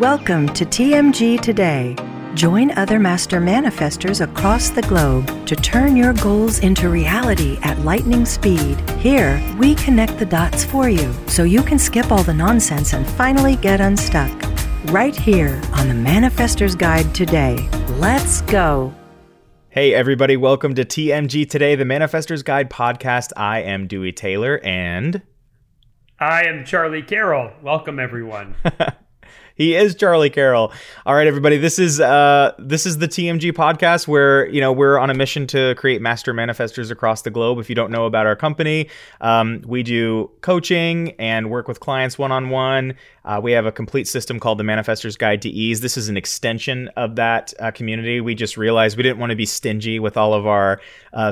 Welcome to TMG Today. Join other master manifestors across the globe to turn your goals into reality at lightning speed. Here, we connect the dots for you so you can skip all the nonsense and finally get unstuck. Right here on the Manifestor's Guide Today. Let's go. Hey everybody, welcome to TMG Today, the Manifestor's Guide podcast. I am Dewey Taylor and... I am Charlie Carroll. Welcome everyone. He is Charlie Carroll. All right, everybody, this is the TMG podcast where, you know, we're on a mission to create master manifestors across the globe. If you don't know about our company, we do coaching and work with clients one-on-one. We have a complete system called the Manifestor's Guide to Ease. This is an extension of that community. We just realized we didn't want to be stingy with all of our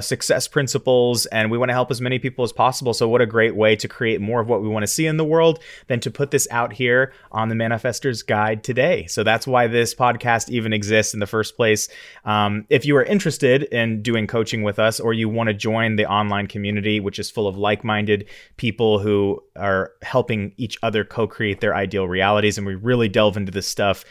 success principles, and we want to help as many people as possible. So what a great way to create more of what we want to see in the world than to put this out here on the Manifestor's Guide Today. So that's why this podcast even exists in the first place. If you are interested in doing coaching with us, or you want to join the online community, which is full of like-minded people who are helping each other co-create their ideal realities, and we really delve into this stuff.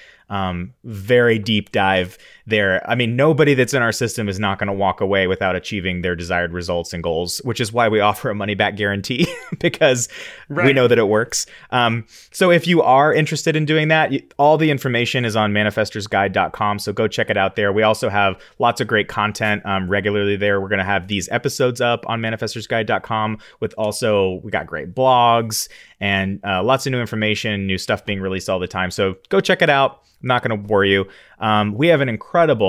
Very deep dive there. I mean, nobody that's in our system is not going to walk away without achieving their desired results and goals, which is why we offer a money-back guarantee because we know that it works. So if you are interested in doing that, all the information is on manifestorsguide.com. So go check it out there. We also have lots of great content regularly there. We're going to have these episodes up on manifestorsguide.com with also, we got great blogs and lots of new information, new stuff being released all the time. So go check it out. I'm not going to bore you. We have an incredible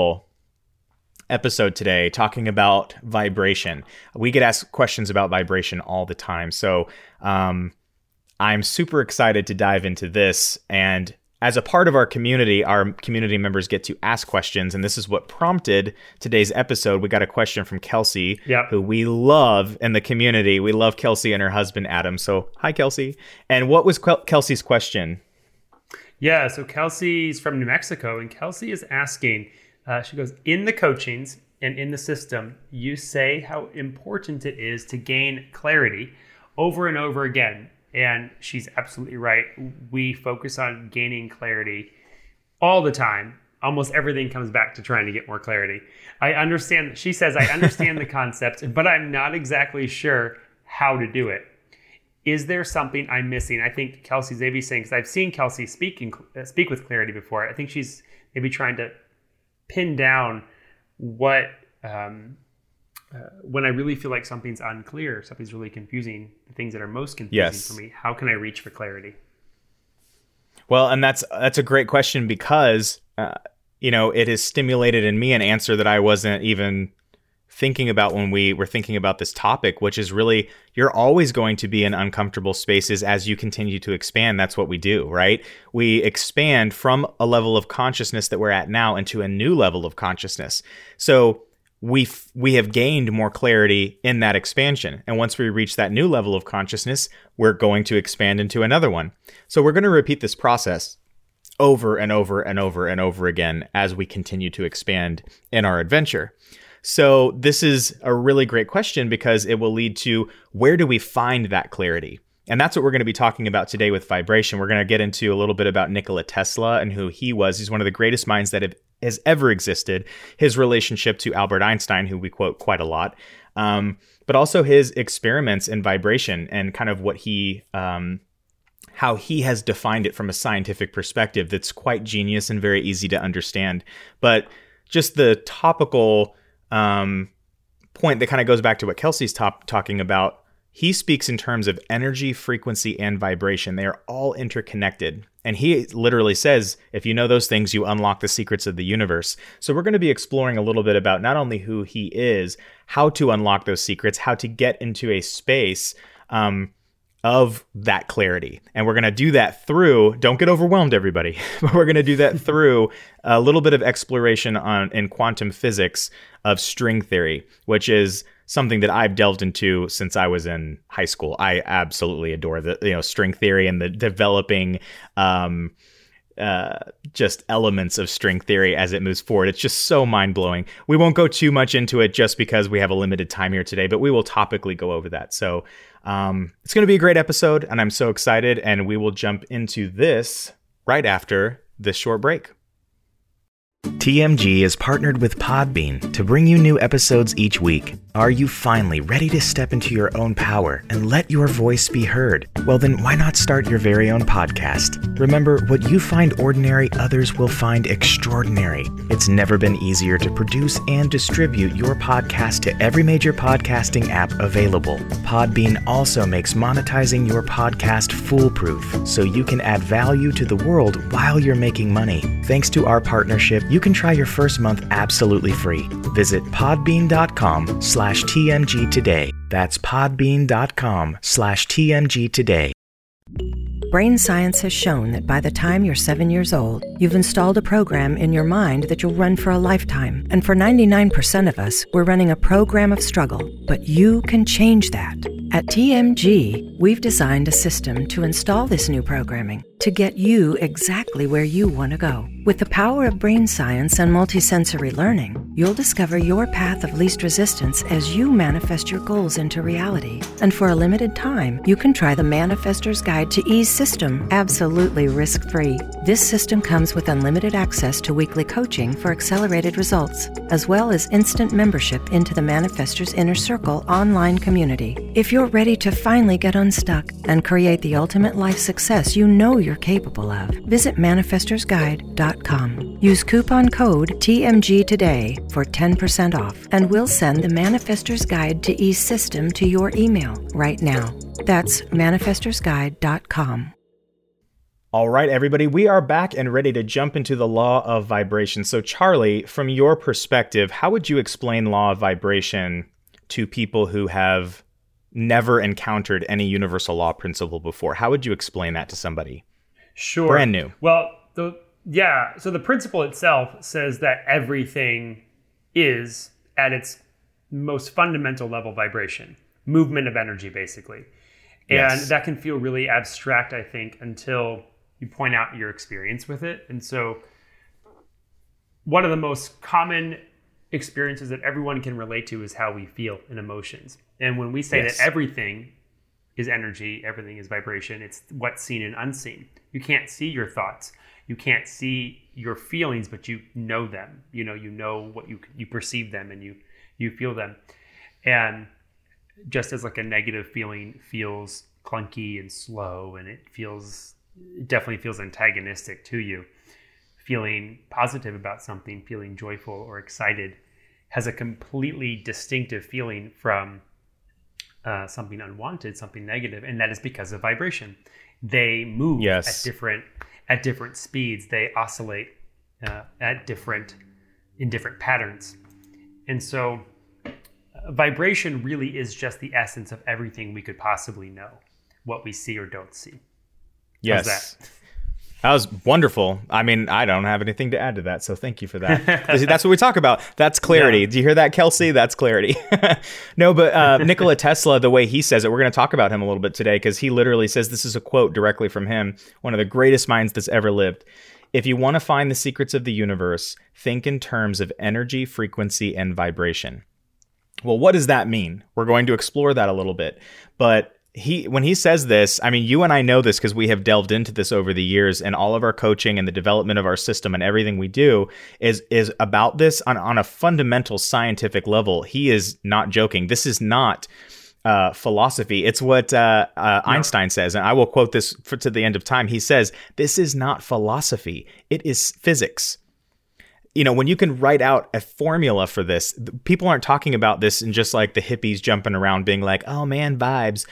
episode today talking about vibration. We get asked questions about vibration all the time. So I'm super excited to dive into this. And as a part of our community members get to ask questions. And this is what prompted today's episode. We got a question from Kelsey, who we love in the community. We love Kelsey and her husband, Adam. So hi, Kelsey. And what was Kelsey's question? Yeah, so Kelsey's from New Mexico, and Kelsey is asking, she goes, in the coachings and in the system, you say how important it is to gain clarity over and over again. And she's absolutely right. We focus on gaining clarity all the time. Almost everything comes back to trying to get more clarity. She says, I understand the concept, but I'm not exactly sure how to do it. Is there something I'm missing? I think Kelsey's maybe saying, because I've seen Kelsey speak with clarity before. I think she's maybe trying to pin down what, when I really feel like something's unclear, something's really confusing, the things that are most confusing for me, how can I reach for clarity? Well, and that's a great question because, you know, it has stimulated in me an answer that I wasn't even thinking about when we were thinking about this topic, which is really, you're always going to be in uncomfortable spaces as you continue to expand. That's what we do, right? We expand from a level of consciousness that we're at now into a new level of consciousness. So we have gained more clarity in that expansion. And once we reach that new level of consciousness, we're going to expand into another one. So we're going to repeat this process over and over and over and over again as we continue to expand in our adventure. So this is a really great question because it will lead to, where do we find that clarity? And that's what we're going to be talking about today with vibration. We're going to get into a little bit about Nikola Tesla and who he was. He's one of the greatest minds that has ever existed. His relationship to Albert Einstein, who we quote quite a lot, but also his experiments in vibration and kind of what he... how he has defined it from a scientific perspective that's quite genius and very easy to understand. But just the topical point that kind of goes back to what Kelsey's talking about, he speaks in terms of energy, frequency, and vibration. They are all interconnected. And he literally says, if you know those things, you unlock the secrets of the universe. So we're going to be exploring a little bit about not only who he is, how to unlock those secrets, how to get into a space of that clarity. And we're going to do that through, don't get overwhelmed, everybody, but we're going to do that through a little bit of exploration in quantum physics of string theory, which is something that I've delved into since I was in high school. I absolutely adore the, string theory and the developing, just elements of string theory as it moves forward. It's just so mind-blowing. We won't go too much into it just because we have a limited time here today, but we will topically go over that. So it's going to be a great episode, and I'm so excited, and we will jump into this right after this short break. TMG is partnered with Podbean to bring you new episodes each week. Are you finally ready to step into your own power and let your voice be heard? Well, then why not start your very own podcast? Remember, what you find ordinary, others will find extraordinary. It's never been easier to produce and distribute your podcast to every major podcasting app available. Podbean also makes monetizing your podcast foolproof, so you can add value to the world while you're making money. Thanks to our partnership, you can try your first month absolutely free. Visit podbean.com/TMG today. That's podbean.com/TMG today. Brain science has shown that by the time you're 7 years old, you've installed a program in your mind that you'll run for a lifetime. And for 99% of us, we're running a program of struggle. But you can change that. At TMG, we've designed a system to install this new programming to get you exactly where you want to go. With the power of brain science and multisensory learning, you'll discover your path of least resistance as you manifest your goals into reality. And for a limited time, you can try the Manifestor's Guide to Ease system absolutely risk-free. This system comes with unlimited access to weekly coaching for accelerated results, as well as instant membership into the Manifestor's Inner Circle online community. If you're ready to finally get unstuck and create the ultimate life success you know you're capable of, visit manifestorsguide.com. Use coupon code TMG today for 10% off, and we'll send the Manifestor's Guide to Ease system to your email right now. That's manifestorsguide.com. All right, everybody, we are back and ready to jump into the law of vibration. So, Charley, from your perspective, how would you explain law of vibration to people who have never encountered any universal law principle before? How would you explain that to somebody? Sure. Brand new. Well, so the principle itself says that everything is at its most fundamental level vibration, movement of energy, basically. And yes, that can feel really abstract, I think, until you point out your experience with it. And so one of the most common experiences that everyone can relate to is how we feel in emotions. And when we say that everything is energy, everything is vibration, it's what's seen and unseen. You can't see your thoughts. You can't see your feelings, but you know them. You know what you perceive them, and you feel them. And just as like a negative feeling feels clunky and slow, and it definitely feels antagonistic to you, feeling positive about something, feeling joyful or excited, has a completely distinctive feeling from something unwanted, something negative, and that is because of vibration. They move at different speeds. They oscillate in different patterns, and so vibration really is just the essence of everything we could possibly know, what we see or don't see. Yes. How's that? That was wonderful. I mean, I don't have anything to add to that, so thank you for that. That's what we talk about. That's clarity. Yeah. Do you hear that, Kelsey? That's clarity. No, but Nikola Tesla, the way he says it, we're going to talk about him a little bit today, because he literally says, this is a quote directly from him, one of the greatest minds that's ever lived. If you want to find the secrets of the universe, think in terms of energy, frequency, and vibration. Well, what does that mean? We're going to explore that a little bit. But when he says this, I mean, you and I know this because we have delved into this over the years, and all of our coaching and the development of our system and everything we do is about this on a fundamental scientific level. He is not joking. This is not philosophy. It's what Einstein says, and I will quote this to the end of time. He says, this is not philosophy. It is physics. When you can write out a formula for this, people aren't talking about this and just like the hippies jumping around being like, oh man, vibes.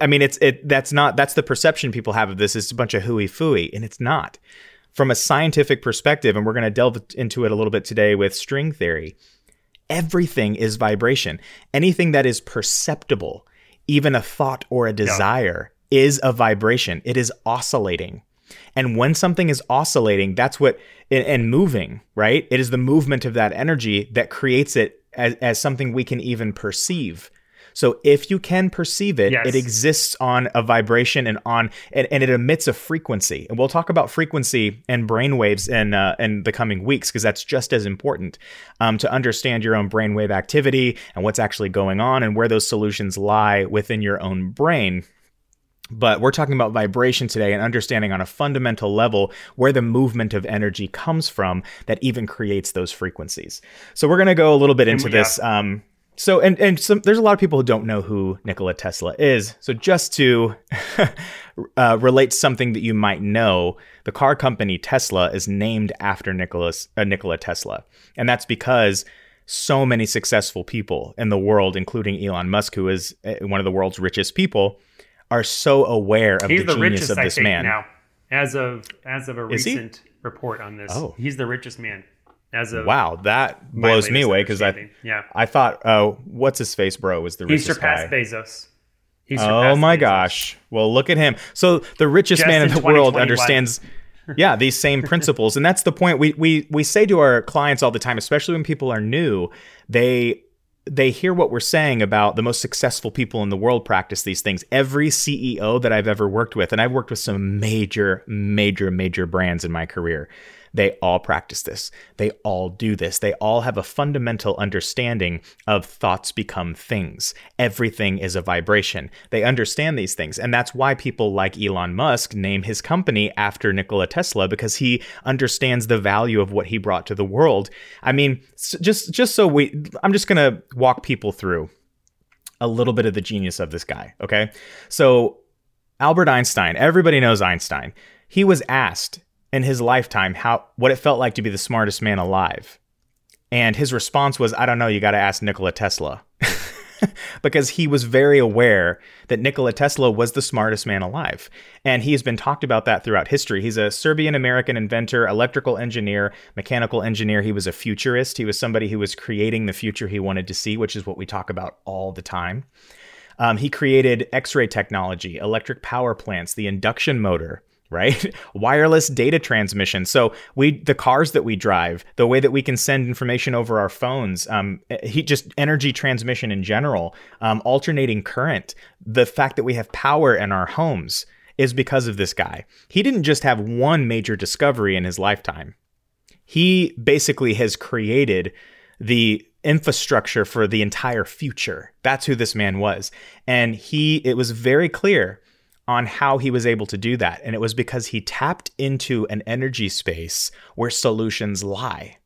I mean, that's the perception people have of this. It's a bunch of hooey-fooey, and it's not. From a scientific perspective, and we're going to delve into it a little bit today with string theory, everything is vibration. Anything that is perceptible, even a thought or a desire, is a vibration. It is oscillating. And when something is oscillating, that's what, and moving, right? It is the movement of that energy that creates it as something we can even perceive. So if you can perceive it, it exists on a vibration and it emits a frequency. And we'll talk about frequency and brainwaves in the coming weeks, because that's just as important to understand your own brainwave activity and what's actually going on and where those solutions lie within your own brain. But we're talking about vibration today and understanding on a fundamental level where the movement of energy comes from that even creates those frequencies. So we're going to go a little bit into this. There's a lot of people who don't know who Nikola Tesla is. So just to relate something that you might know, the car company Tesla is named after Nikola Tesla. And that's because so many successful people in the world, including Elon Musk, who is one of the world's richest people, are so aware of the genius of this man. Now, as of a recent report on this, he's the richest man. As of wow, that blows me away because I thought, what's his face, bro, was the richest guy. He surpassed Bezos. Oh my gosh! Well, look at him. So the richest man in the world understands, these same principles, and that's the point we say to our clients all the time, especially when people are new. They hear what we're saying about the most successful people in the world practice these things. Every CEO that I've ever worked with, and I've worked with some major, major, major brands in my career, they all practice this. They all do this. They all have a fundamental understanding of thoughts become things. Everything is a vibration. They understand these things. And that's why people like Elon Musk name his company after Nikola Tesla, because he understands the value of what he brought to the world. I mean, I'm just going to walk people through a little bit of the genius of this guy. Okay. So Albert Einstein, everybody knows Einstein. He was asked in his lifetime what it felt like to be the smartest man alive. And his response was, I don't know, you got to ask Nikola Tesla. Because he was very aware that Nikola Tesla was the smartest man alive. And he has been talked about that throughout history. He's a Serbian-American inventor, electrical engineer, mechanical engineer. He was a futurist. He was somebody who was creating the future he wanted to see, which is what we talk about all the time. He created X-ray technology, electric power plants, the induction motor, right? Wireless data transmission. So the cars that we drive, the way that we can send information over our phones, energy transmission in general, alternating current, the fact that we have power in our homes is because of this guy. He didn't just have one major discovery in his lifetime. He basically has created the infrastructure for the entire future. That's who this man was. And it was very clear on how he was able to do that. And it was because he tapped into an energy space where solutions lie.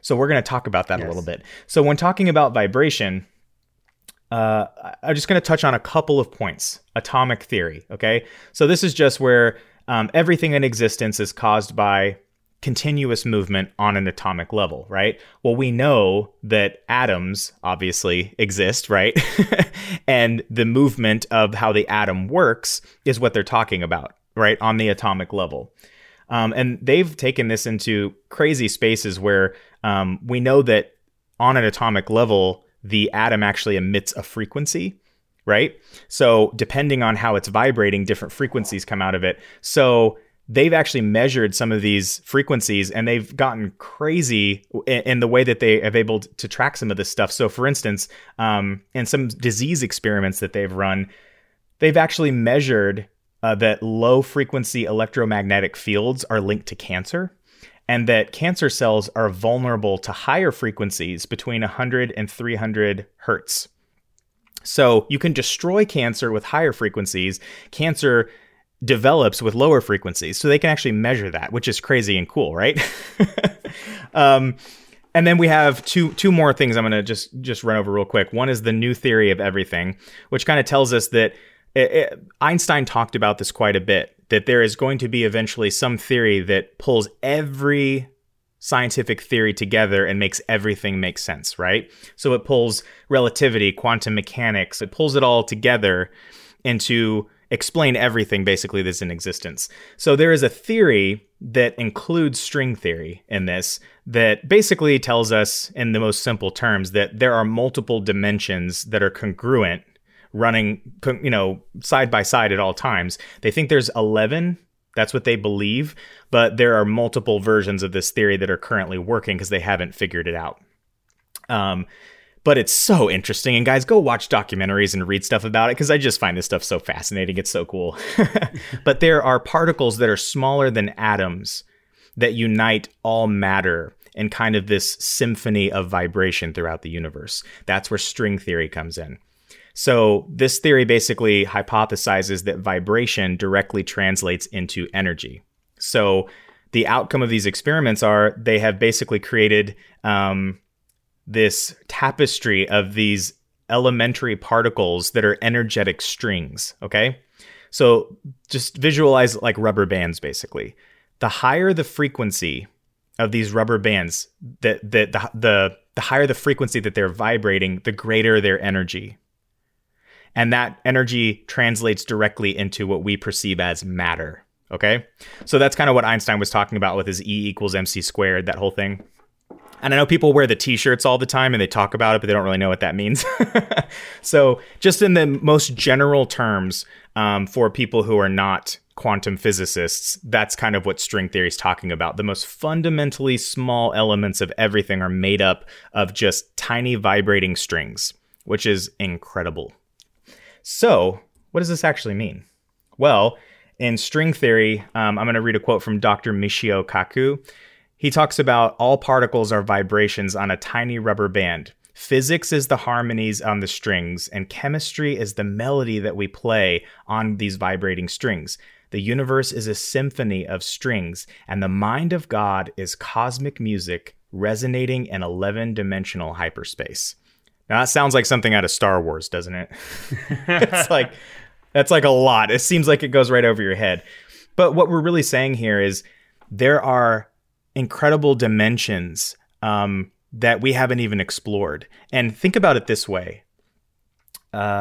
So we're going to talk about that a little bit. So when talking about vibration, I'm just going to touch on a couple of points. Atomic theory, okay? So this is just where everything in existence is caused by continuous movement on an atomic level, right? Well, we know that atoms obviously exist, right? And the movement of how the atom works is what they're talking about, right? On the atomic level. And they've taken this into crazy spaces where we know that on an atomic level, the atom actually emits a frequency, right? So depending on how it's vibrating, different frequencies come out of it. So they've actually measured some of these frequencies, and they've gotten crazy in the way that they have able to track some of this stuff. So for instance, in some disease experiments that they've run, they've actually measured that low frequency electromagnetic fields are linked to cancer, and that cancer cells are vulnerable to higher frequencies between 100 and 300 hertz. So you can destroy cancer with higher frequencies. Cancer develops with lower frequencies. So they can actually measure that, which is crazy and cool, right? And then we have two more things I'm going to just run over real quick. One is the new theory of everything, which kind of tells us that Einstein talked about this quite a bit, that there is going to be eventually some theory that pulls every scientific theory together and makes everything make sense, right? So it pulls relativity, quantum mechanics, it pulls it all together into explain everything basically that's in existence. So there is a theory that includes string theory in this that basically tells us in the most simple terms that there are multiple dimensions that are congruent running, side by side at all times. They think there's 11. That's what they believe. But there are multiple versions of this theory that are currently working because they haven't figured it out. But it's so interesting. And guys, go watch documentaries and read stuff about it because I just find this stuff so fascinating. It's so cool. But there are particles that are smaller than atoms that unite all matter in kind of this symphony of vibration throughout the universe. That's where string theory comes in. So this theory basically hypothesizes that vibration directly translates into energy. So the outcome of these experiments are they have basically created this tapestry of these elementary particles that are energetic strings, okay? So just visualize like rubber bands, basically. The higher the frequency of these rubber bands, the higher the frequency that they're vibrating, the greater their energy. And that energy translates directly into what we perceive as matter, okay? So that's kind of what Einstein was talking about with his E=mc², that whole thing. And I know people wear the t-shirts all the time and they talk about it, but they don't really know what that means. So just in the most general terms, for people who are not quantum physicists, that's kind of what string theory is talking about. The most fundamentally small elements of everything are made up of just tiny vibrating strings, which is incredible. So what does this actually mean? Well, in string theory, I'm going to read a quote from Dr. Michio Kaku. He talks about all particles are vibrations on a tiny rubber band. Physics is the harmonies on the strings, and chemistry is the melody that we play on these vibrating strings. The universe is a symphony of strings, and the mind of God is cosmic music resonating in 11-dimensional hyperspace. Now, that sounds like something out of Star Wars, doesn't it? It's like, that's like a lot. It seems like it goes right over your head. But what we're really saying here is there are incredible dimensions that we haven't even explored. And think about it this way. You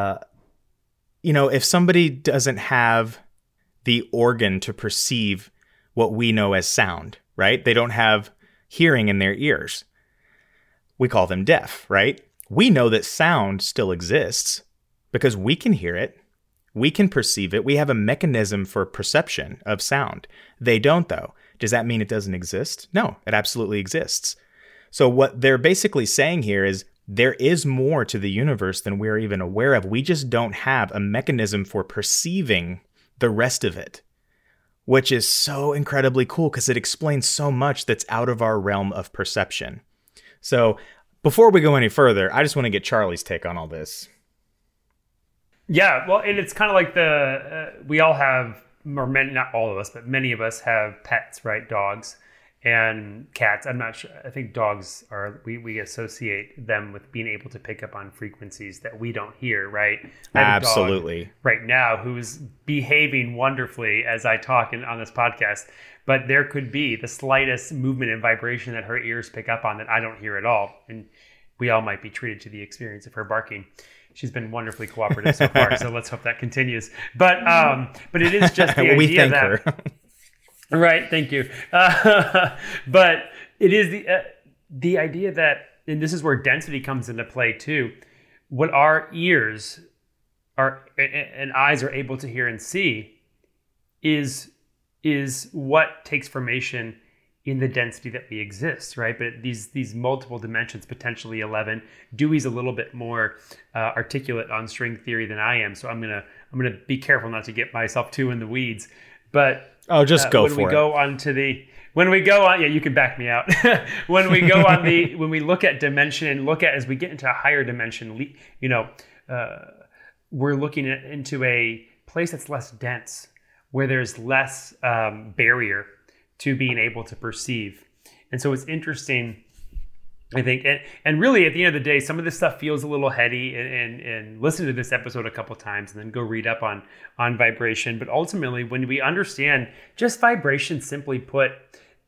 know, if somebody doesn't have the organ to perceive what we know as sound, right? They don't have hearing in their ears. We call them deaf, right? We know that sound still exists because we can hear it. We can perceive it. We have a mechanism for perception of sound. They don't, though. Does that mean it doesn't exist? No, it absolutely exists. So what they're basically saying here is there is more to the universe than we're even aware of. We just don't have a mechanism for perceiving the rest of it, which is so incredibly cool because it explains so much that's out of our realm of perception. So before we go any further, I just want to get Charley's take on all this. Yeah, well, and it's kind of like we all have, or many, not all of us, but many of us have pets, right? Dogs and cats. I'm not sure. I think dogs are, we associate them with being able to pick up on frequencies that we don't hear, right? Absolutely. Right now, who's behaving wonderfully as I talk on this podcast, but there could be the slightest movement and vibration that her ears pick up on that I don't hear at all. And we all might be treated to the experience of her barking. She's been wonderfully cooperative so far, so let's hope that continues. But it is just the idea we thank that her. Right, thank you. But it is the idea that, and this is where density comes into play too. What our ears are and eyes are able to hear and see is what takes formation in the density that we exist, right? But these multiple dimensions, potentially 11. Dewey's a little bit more articulate on string theory than I am, so I'm gonna be careful not to get myself too in the weeds. But when we go on, yeah, you can back me out. When we look at dimension and look at as we get into a higher dimension, you know, we're looking into a place that's less dense, where there's less barrier to being able to perceive. And so it's interesting, I think, and really at the end of the day, some of this stuff feels a little heady, and listen to this episode a couple times and then go read up on vibration. But ultimately, when we understand just vibration, simply put,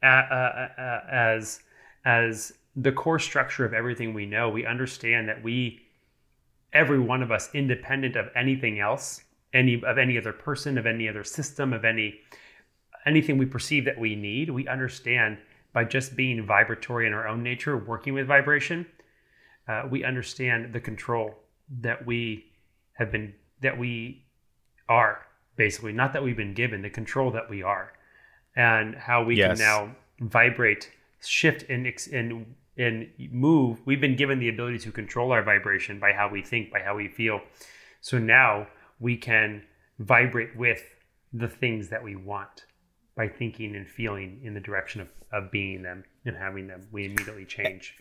as the core structure of everything we know, we understand that every one of us, independent of anything else, of any other person, of any other system, of anything we perceive that we need, we understand by just being vibratory in our own nature, working with vibration, we understand the control that we are, basically, not that we've been given, the control that we are, and how we can now vibrate, shift, and move. We've been given the ability to control our vibration by how we think, by how we feel. So now we can vibrate with the things that we want. by thinking and feeling in the direction of being them and having them, we immediately change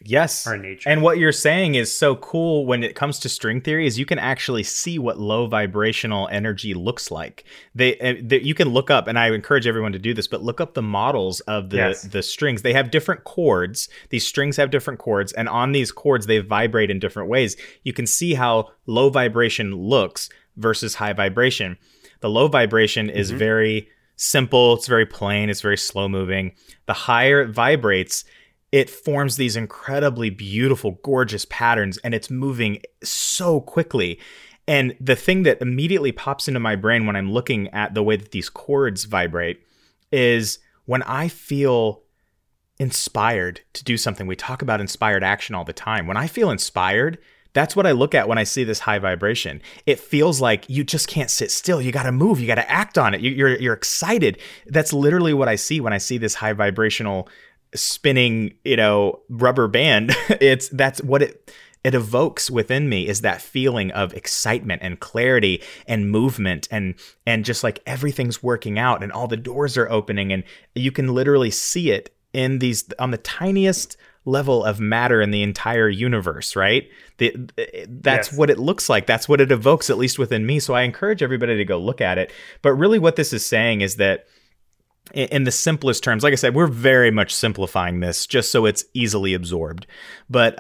our nature. And what you're saying is so cool when it comes to string theory is you can actually see what low vibrational energy looks like. You can look up, and I encourage everyone to do this, but look up the models of the strings. They have different chords. These strings have different chords, and on these chords, they vibrate in different ways. You can see how low vibration looks versus high vibration. The low vibration is very simple, it's very plain, it's very slow moving. The higher it vibrates, it forms these incredibly beautiful, gorgeous patterns, and it's moving so quickly. And the thing that immediately pops into my brain when I'm looking at the way that these chords vibrate is when I feel inspired to do something. We talk about inspired action all the time. When I feel inspired, that's what I look at when I see this high vibration. It feels like you just can't sit still. You got to move. You got to act on it. You're excited. That's literally what I see when I see this high vibrational spinning, rubber band. That's what it evokes within me, is that feeling of excitement and clarity and movement and just like everything's working out and all the doors are opening, and you can literally see it in these on the tiniest level of matter in the entire universe, right? That's what it looks like. That's what it evokes, at least within me. So I encourage everybody to go look at it. But really what this is saying is that in the simplest terms, like I said, we're very much simplifying this just so it's easily absorbed. But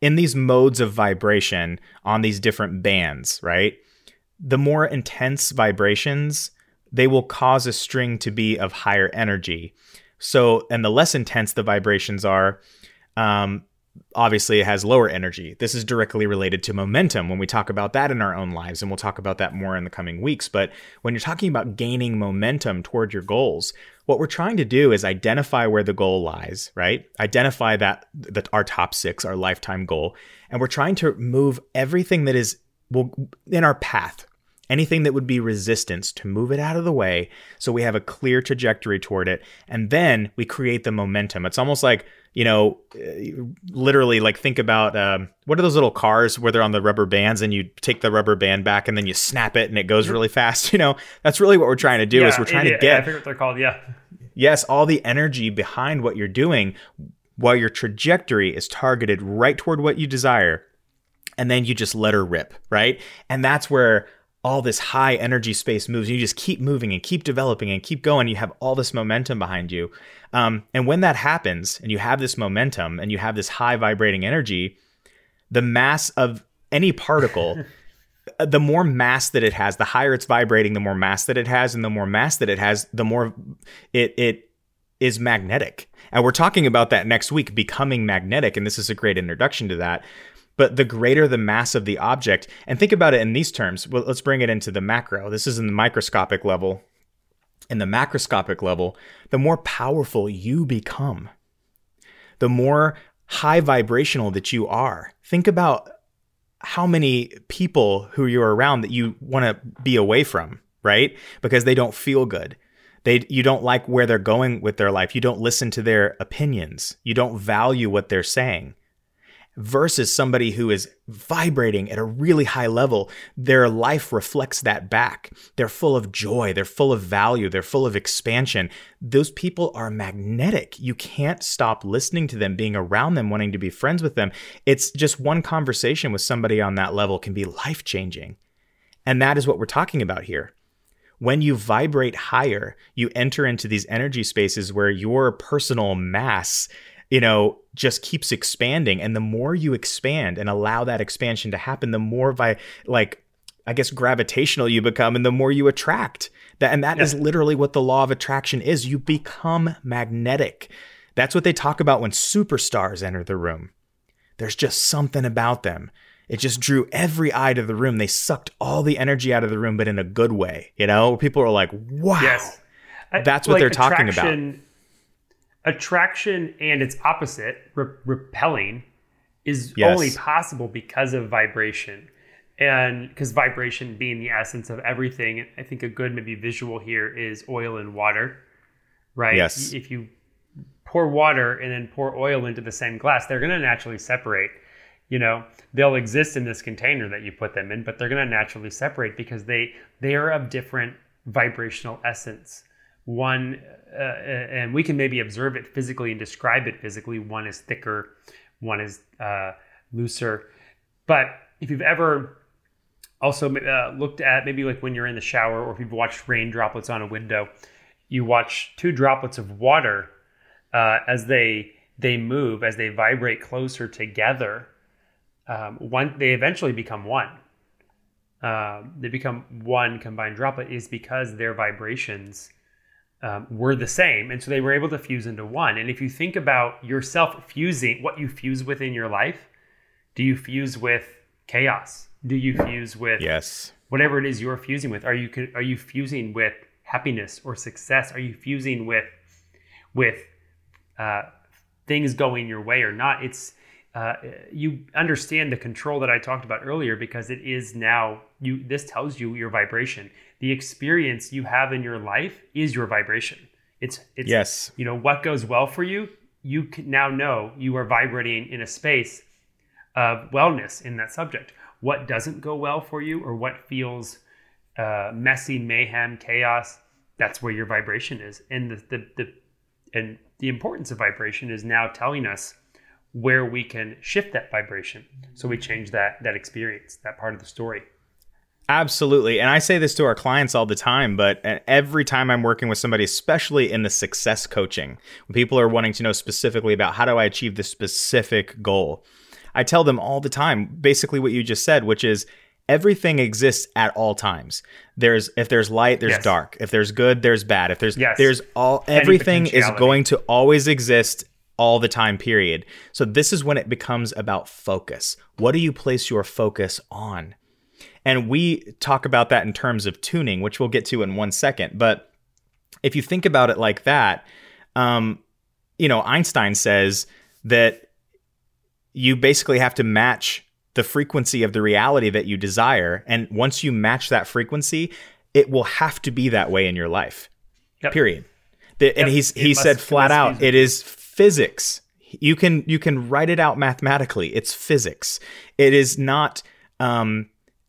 in these modes of vibration on these different bands, right? The more intense vibrations, they will cause a string to be of higher energy. So, and the less intense the vibrations are, obviously it has lower energy. This is directly related to momentum when we talk about that in our own lives, and we'll talk about that more in the coming weeks. But when you're talking about gaining momentum toward your goals, what we're trying to do is identify where the goal lies, right? Identify that our top six, our lifetime goal, and we're trying to move everything that is in our path, anything that would be resistance, to move it out of the way so we have a clear trajectory toward it. And then we create the momentum. It's almost like, literally like think about what are those little cars where they're on the rubber bands and you take the rubber band back and then you snap it and it goes really fast. That's really what we're trying to do is we're trying to get. I forget what they're called. Yeah. Yes. All the energy behind what you're doing while your trajectory is targeted right toward what you desire. And then you just let her rip. Right. And that's where all this high energy space moves. You just keep moving and keep developing and keep going. You have all this momentum behind you. And when that happens and you have this momentum and you have this high vibrating energy, the mass of any particle, the more mass that it has, the higher it's vibrating, the more mass that it has, and the more mass that it has, the more it is magnetic. And we're talking about that next week, becoming magnetic. And this is a great introduction to that. But the greater the mass of the object, and think about it in these terms, well, let's bring it into the macro. This is in the microscopic level. In the macroscopic level, the more powerful you become, the more high vibrational that you are. Think about how many people who you're around that you want to be away from, right? Because they don't feel good. You don't like where they're going with their life. You don't listen to their opinions. You don't value what they're saying. Versus somebody who is vibrating at a really high level, their life reflects that back. They're full of joy. They're full of value. They're full of expansion. Those people are magnetic. You can't stop listening to them, being around them, wanting to be friends with them. It's just one conversation with somebody on that level can be life-changing. And that is what we're talking about here. When you vibrate higher, you enter into these energy spaces where your personal mass just keeps expanding. And the more you expand and allow that expansion to happen, the more gravitational you become and the more you attract that. And that is literally what the law of attraction is. You become magnetic. That's what they talk about when superstars enter the room. There's just something about them. It just drew every eye to the room. They sucked all the energy out of the room, but in a good way, people are like, wow, that's what they're talking about. Attraction and its opposite, repelling, is only possible because of vibration. And because vibration being the essence of everything, I think a good maybe visual here is oil and water, right? Yes. If you pour water and then pour oil into the same glass, they're going to naturally separate. They'll exist in this container that you put them in, but they're going to naturally separate because they are of different vibrational essence. One, and we can maybe observe it physically and describe it physically. One is thicker, one is looser. But if you've ever also looked at maybe like when you're in the shower, or if you've watched rain droplets on a window, you watch two droplets of water as they move, as they vibrate closer together. They eventually become one. They become one combined droplet is because their vibrations were the same, and so they were able to fuse into one. And if you think about yourself fusing, what you fuse with in your life, do you fuse with chaos? Do you fuse with whatever it is you're fusing with? Are you fusing with happiness or success? Are you fusing with things going your way or not? It's you understand the control that I talked about earlier, because it is now you. This tells you your vibration. The experience you have in your life is your vibration. It's you know, what goes well for you. You can now know you are vibrating in a space of wellness in that subject. What doesn't go well for you, or what feels messy, mayhem, chaos, that's where your vibration is. And the importance of vibration is now telling us where we can shift that vibration, so we change that experience, that part of the story. Absolutely. And I say this to our clients all the time, but every time I'm working with somebody, especially in the success coaching, when people are wanting to know specifically about how do I achieve this specific goal, I tell them all the time, basically what you just said, which is everything exists at all times. If there's light, there's dark. If there's good, there's bad. If there's, there's all, everything is going to always exist all the time, period. So this is when it becomes about focus. What do you place your focus on? And we talk about that in terms of tuning, which we'll get to in 1 second. But if you think about it like that, you know, Einstein says that you basically have to match the frequency of the reality that you desire. And once you match that frequency, it will have to be that way in your life, period. And he said flat out, it is physics. You can write it out mathematically. It's physics. It is not,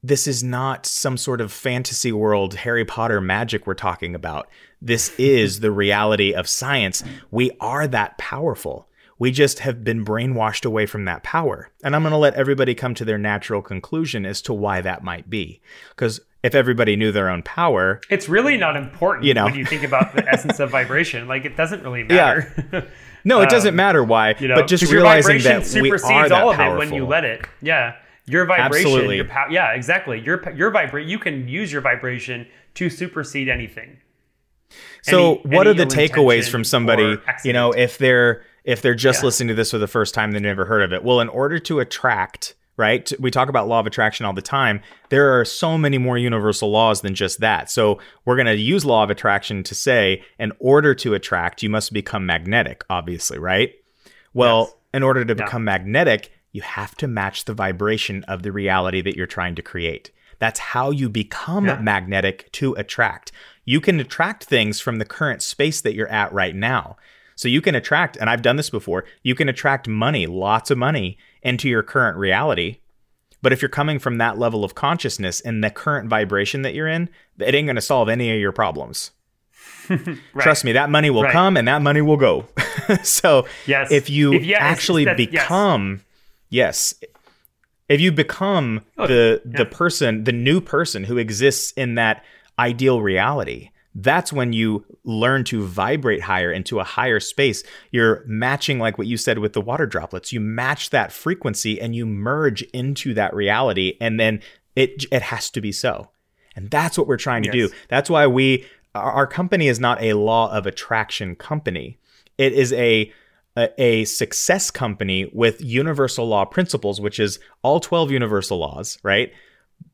this is not some sort of fantasy world, Harry Potter magic we're talking about. This is the reality of science. We are that powerful. We just have been brainwashed away from that power. And I'm going to let everybody come to their natural conclusion as to why that might be. Because if everybody knew their own power, it's really not important, you know, when you think about the essence of vibration. Like, it doesn't really matter. Yeah. No, it doesn't matter why, you know, but just realizing that we are that all of powerful. It when you let it. Yeah. Your vibration, your power. Yeah, exactly. Your vibration, you can use your vibration to supersede anything. So what are the takeaways from somebody, you know, if they're just listening to this for the first time, they've never heard of it? Well, in order to attract, right? We talk about law of attraction all the time. There are so many more universal laws than just that. So we're going to use law of attraction to say, in order to attract, you must become magnetic, obviously, right? Well, in order to become magnetic, you have to match the vibration of the reality that you're trying to create. That's how you become magnetic to attract. You can attract things from the current space that you're at right now. So you can attract, and I've done this before, you can attract money, lots of money, into your current reality. But if you're coming from that level of consciousness and the current vibration that you're in, it ain't going to solve any of your problems. Trust me, that money will come and that money will go. So if you become the person, the new person who exists in that ideal reality, that's when you learn to vibrate higher into a higher space. You're matching, like what you said with the water droplets, you match that frequency and you merge into that reality. And then it has to be so. And that's what we're trying to do. That's why our company is not a law of attraction company. It is a success company with universal law principles, which is all 12 universal laws, right?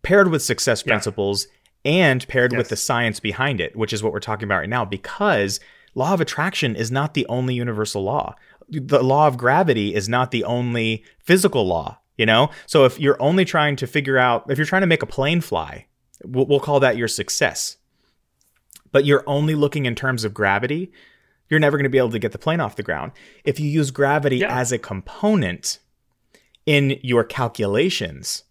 Paired with success principles and paired with the science behind it, which is what we're talking about right now, because law of attraction is not the only universal law. The law of gravity is not the only physical law, you know? So if you're only trying to figure out, if you're trying to make a plane fly, we'll call that your success. But you're only looking in terms of gravity, you're never going to be able to get the plane off the ground. If you use gravity as a component in your calculations,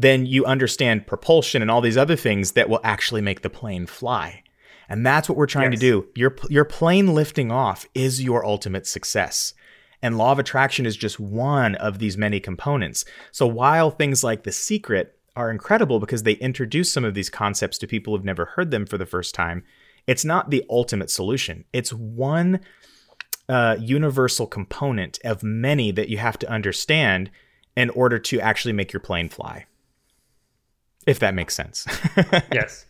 then you understand propulsion and all these other things that will actually make the plane fly. And that's what we're trying to do. Your plane lifting off is your ultimate success. And law of attraction is just one of these many components. So while things like The Secret are incredible because they introduce some of these concepts to people who've never heard them for the first time, it's not the ultimate solution. It's one universal component of many that you have to understand in order to actually make your plane fly. If that makes sense. Yes.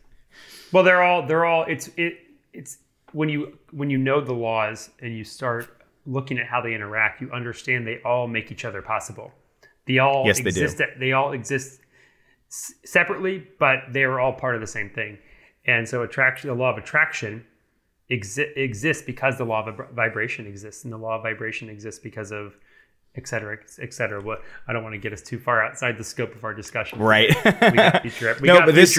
Well, they're all it's when you know the laws and you start looking at how they interact, you understand they all make each other possible. They all exist. They all exist separately, but they are all part of the same thing. And so attraction, the law of attraction exists because the law of vibration exists, and the law of vibration exists because of et cetera, et cetera. Well, I don't want to get us too far outside the scope of our discussion. Right. We got future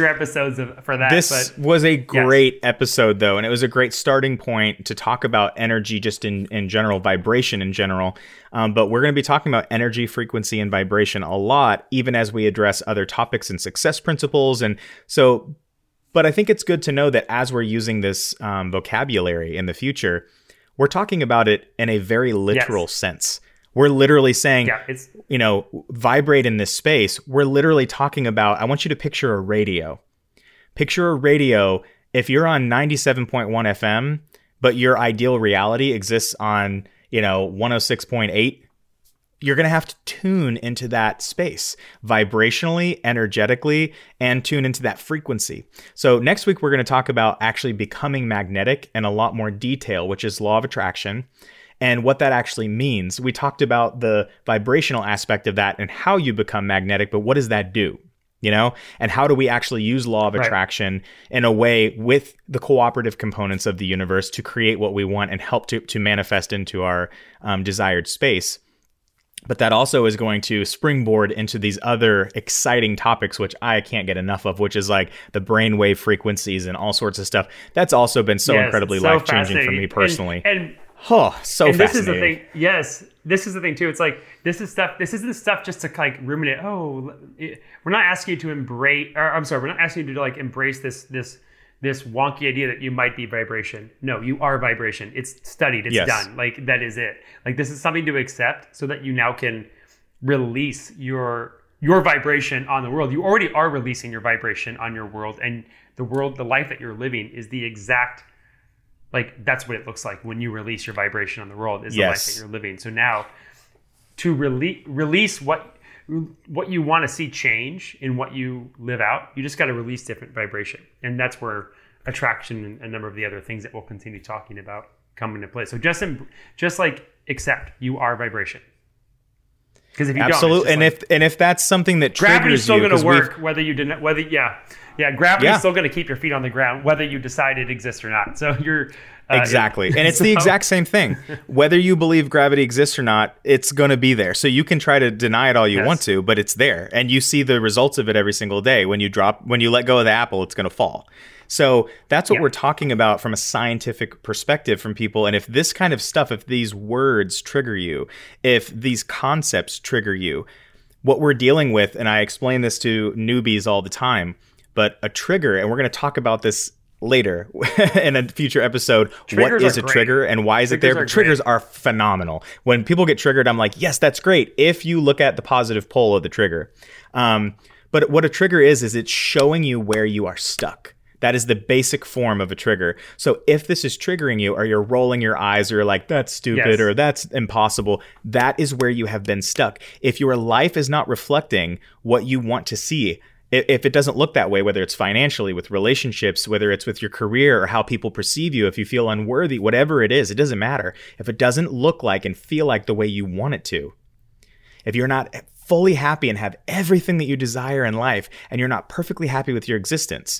episodes for that. This was a great episode, though, and it was a great starting point to talk about energy just in general, vibration in general. But we're going to be talking about energy, frequency, and vibration a lot, even as we address other topics and success principles. And so, but I think it's good to know that as we're using this vocabulary in the future, we're talking about it in a very literal sense. We're literally saying, vibrate in this space. We're literally talking about, I want you to picture a radio. Picture a radio. If you're on 97.1 FM, but your ideal reality exists on, 106.8, you're going to have to tune into that space vibrationally, energetically, and tune into that frequency. So next week, we're going to talk about actually becoming magnetic in a lot more detail, which is law of attraction and what that actually means. We talked about the vibrational aspect of that and how you become magnetic, but what does that do? And how do we actually use law of attraction in a way with the cooperative components of the universe to create what we want and help to manifest into our desired space? But that also is going to springboard into these other exciting topics, which I can't get enough of, which is like the brainwave frequencies and all sorts of stuff. That's also been so incredibly life-changing for me personally. And this is the thing. Yes, this is the thing too. It's like this isn't stuff just to like ruminate. We're not asking you to embrace. We're not asking you to like embrace this wonky idea that you might be vibration. No, you are vibration. It's studied. It's done. Like that is it. Like this is something to accept so that you now can release your vibration on the world. You already are releasing your vibration on your world, and the world, the life that you're living is the exact. Like that's what it looks like when you release your vibration on the world is the life that you're living. So now to release what you want to see change in what you live out, you just got to release different vibration. And that's where attraction and a number of the other things that we'll continue talking about come into play. So just like accept you are vibration. Because if you don't, and if that's something that triggers you, gravity's still going to work whether you didn't, gravity's still going to keep your feet on the ground whether you decide it exists or not. So you're exactly, and it's the exact same thing. Whether you believe gravity exists or not, it's going to be there. So you can try to deny it all you want to, but it's there, and you see the results of it every single day. When you let go of the apple, it's going to fall. So that's what we're talking about from a scientific perspective from people. And if this kind of stuff, if these words trigger you, if these concepts trigger you, what we're dealing with, and I explain this to newbies all the time, but a trigger, and we're going to talk about this later in a future episode, what is a trigger and why is it there? But triggers are phenomenal. When people get triggered, I'm like, yes, that's great. If you look at the positive pole of the trigger. But what a trigger is it's showing you where you are stuck. That is the basic form of a trigger. So if this is triggering you, or you're rolling your eyes, or you're like, that's stupid, or that's impossible, that is where you have been stuck. If your life is not reflecting what you want to see, if it doesn't look that way, whether it's financially, with relationships, whether it's with your career or how people perceive you, if you feel unworthy, whatever it is, it doesn't matter. If it doesn't look like and feel like the way you want it to, if you're not fully happy and have everything that you desire in life, and you're not perfectly happy with your existence,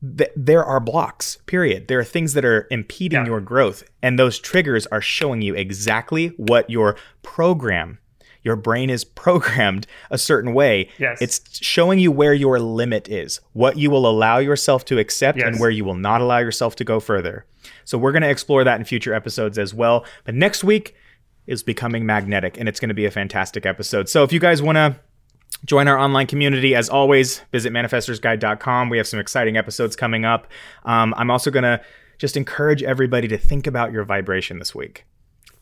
there are blocks, period. There are things that are impeding your growth. And those triggers are showing you exactly what your program, your brain is programmed a certain way. Yes. It's showing you where your limit is, what you will allow yourself to accept and where you will not allow yourself to go further. So we're going to explore that in future episodes as well. But next week is becoming magnetic, and it's going to be a fantastic episode. So if you guys want to Join our online community as always. Visit manifestorsguide.com. We have some exciting episodes coming up. I'm also going to just encourage everybody to think about your vibration this week.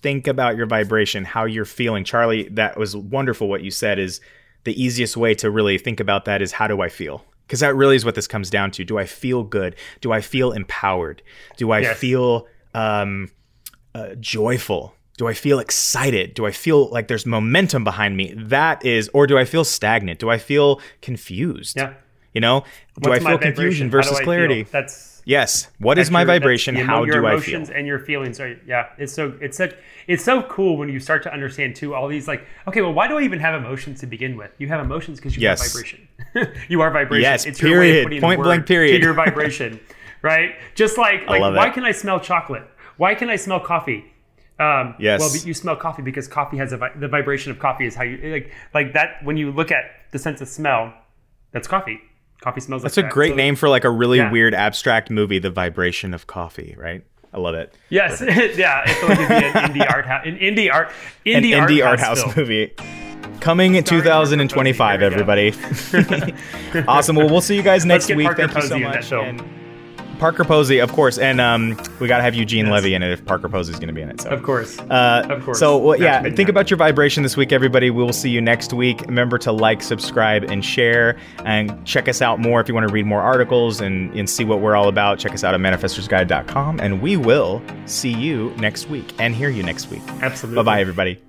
Think about your vibration, how you're feeling. Charley, that was wonderful what you said is the easiest way to really think about that is how do I feel? Because that really is what this comes down to. Do I feel good? Do I feel empowered? Do I feel joyful? Do I feel excited? Do I feel like there's momentum behind me? That is, or do I feel stagnant? Do I feel confused? Yeah. You know, do I feel confusion versus clarity? That's yes. What is my vibration? How do I feel? Your emotions and your feelings are, yeah. It's so cool when you start to understand too, all these like, okay, well, why do I even have emotions to begin with? You have emotions because you have vibration. You are vibration. Yes, it's period. Your way of putting point blank period. To your vibration, right? Just like why can I smell chocolate? Why can I smell coffee? Yes. Well, you smell coffee because coffee has the vibration of coffee is how you like that. When you look at the sense of smell, that's coffee. Coffee smells. That's like a great name for like a really weird abstract movie, The Vibration of Coffee. Right? I love it. Yes. Yeah. It's like an indie art house movie. Coming in 2025, everybody. Awesome. Well, we'll see you guys next week. Thank you so much. Parker Posey, of course, and we gotta have Eugene Levy in it if Parker Posey's gonna be in it. So of course. So think about your vibration this week, everybody. We will see you next week. Remember to like, subscribe, and share, and check us out more if you want to read more articles and see what we're all about. Check us out at manifestorsguide.com, and we will see you next week and hear you next week. Absolutely. Bye, bye, everybody.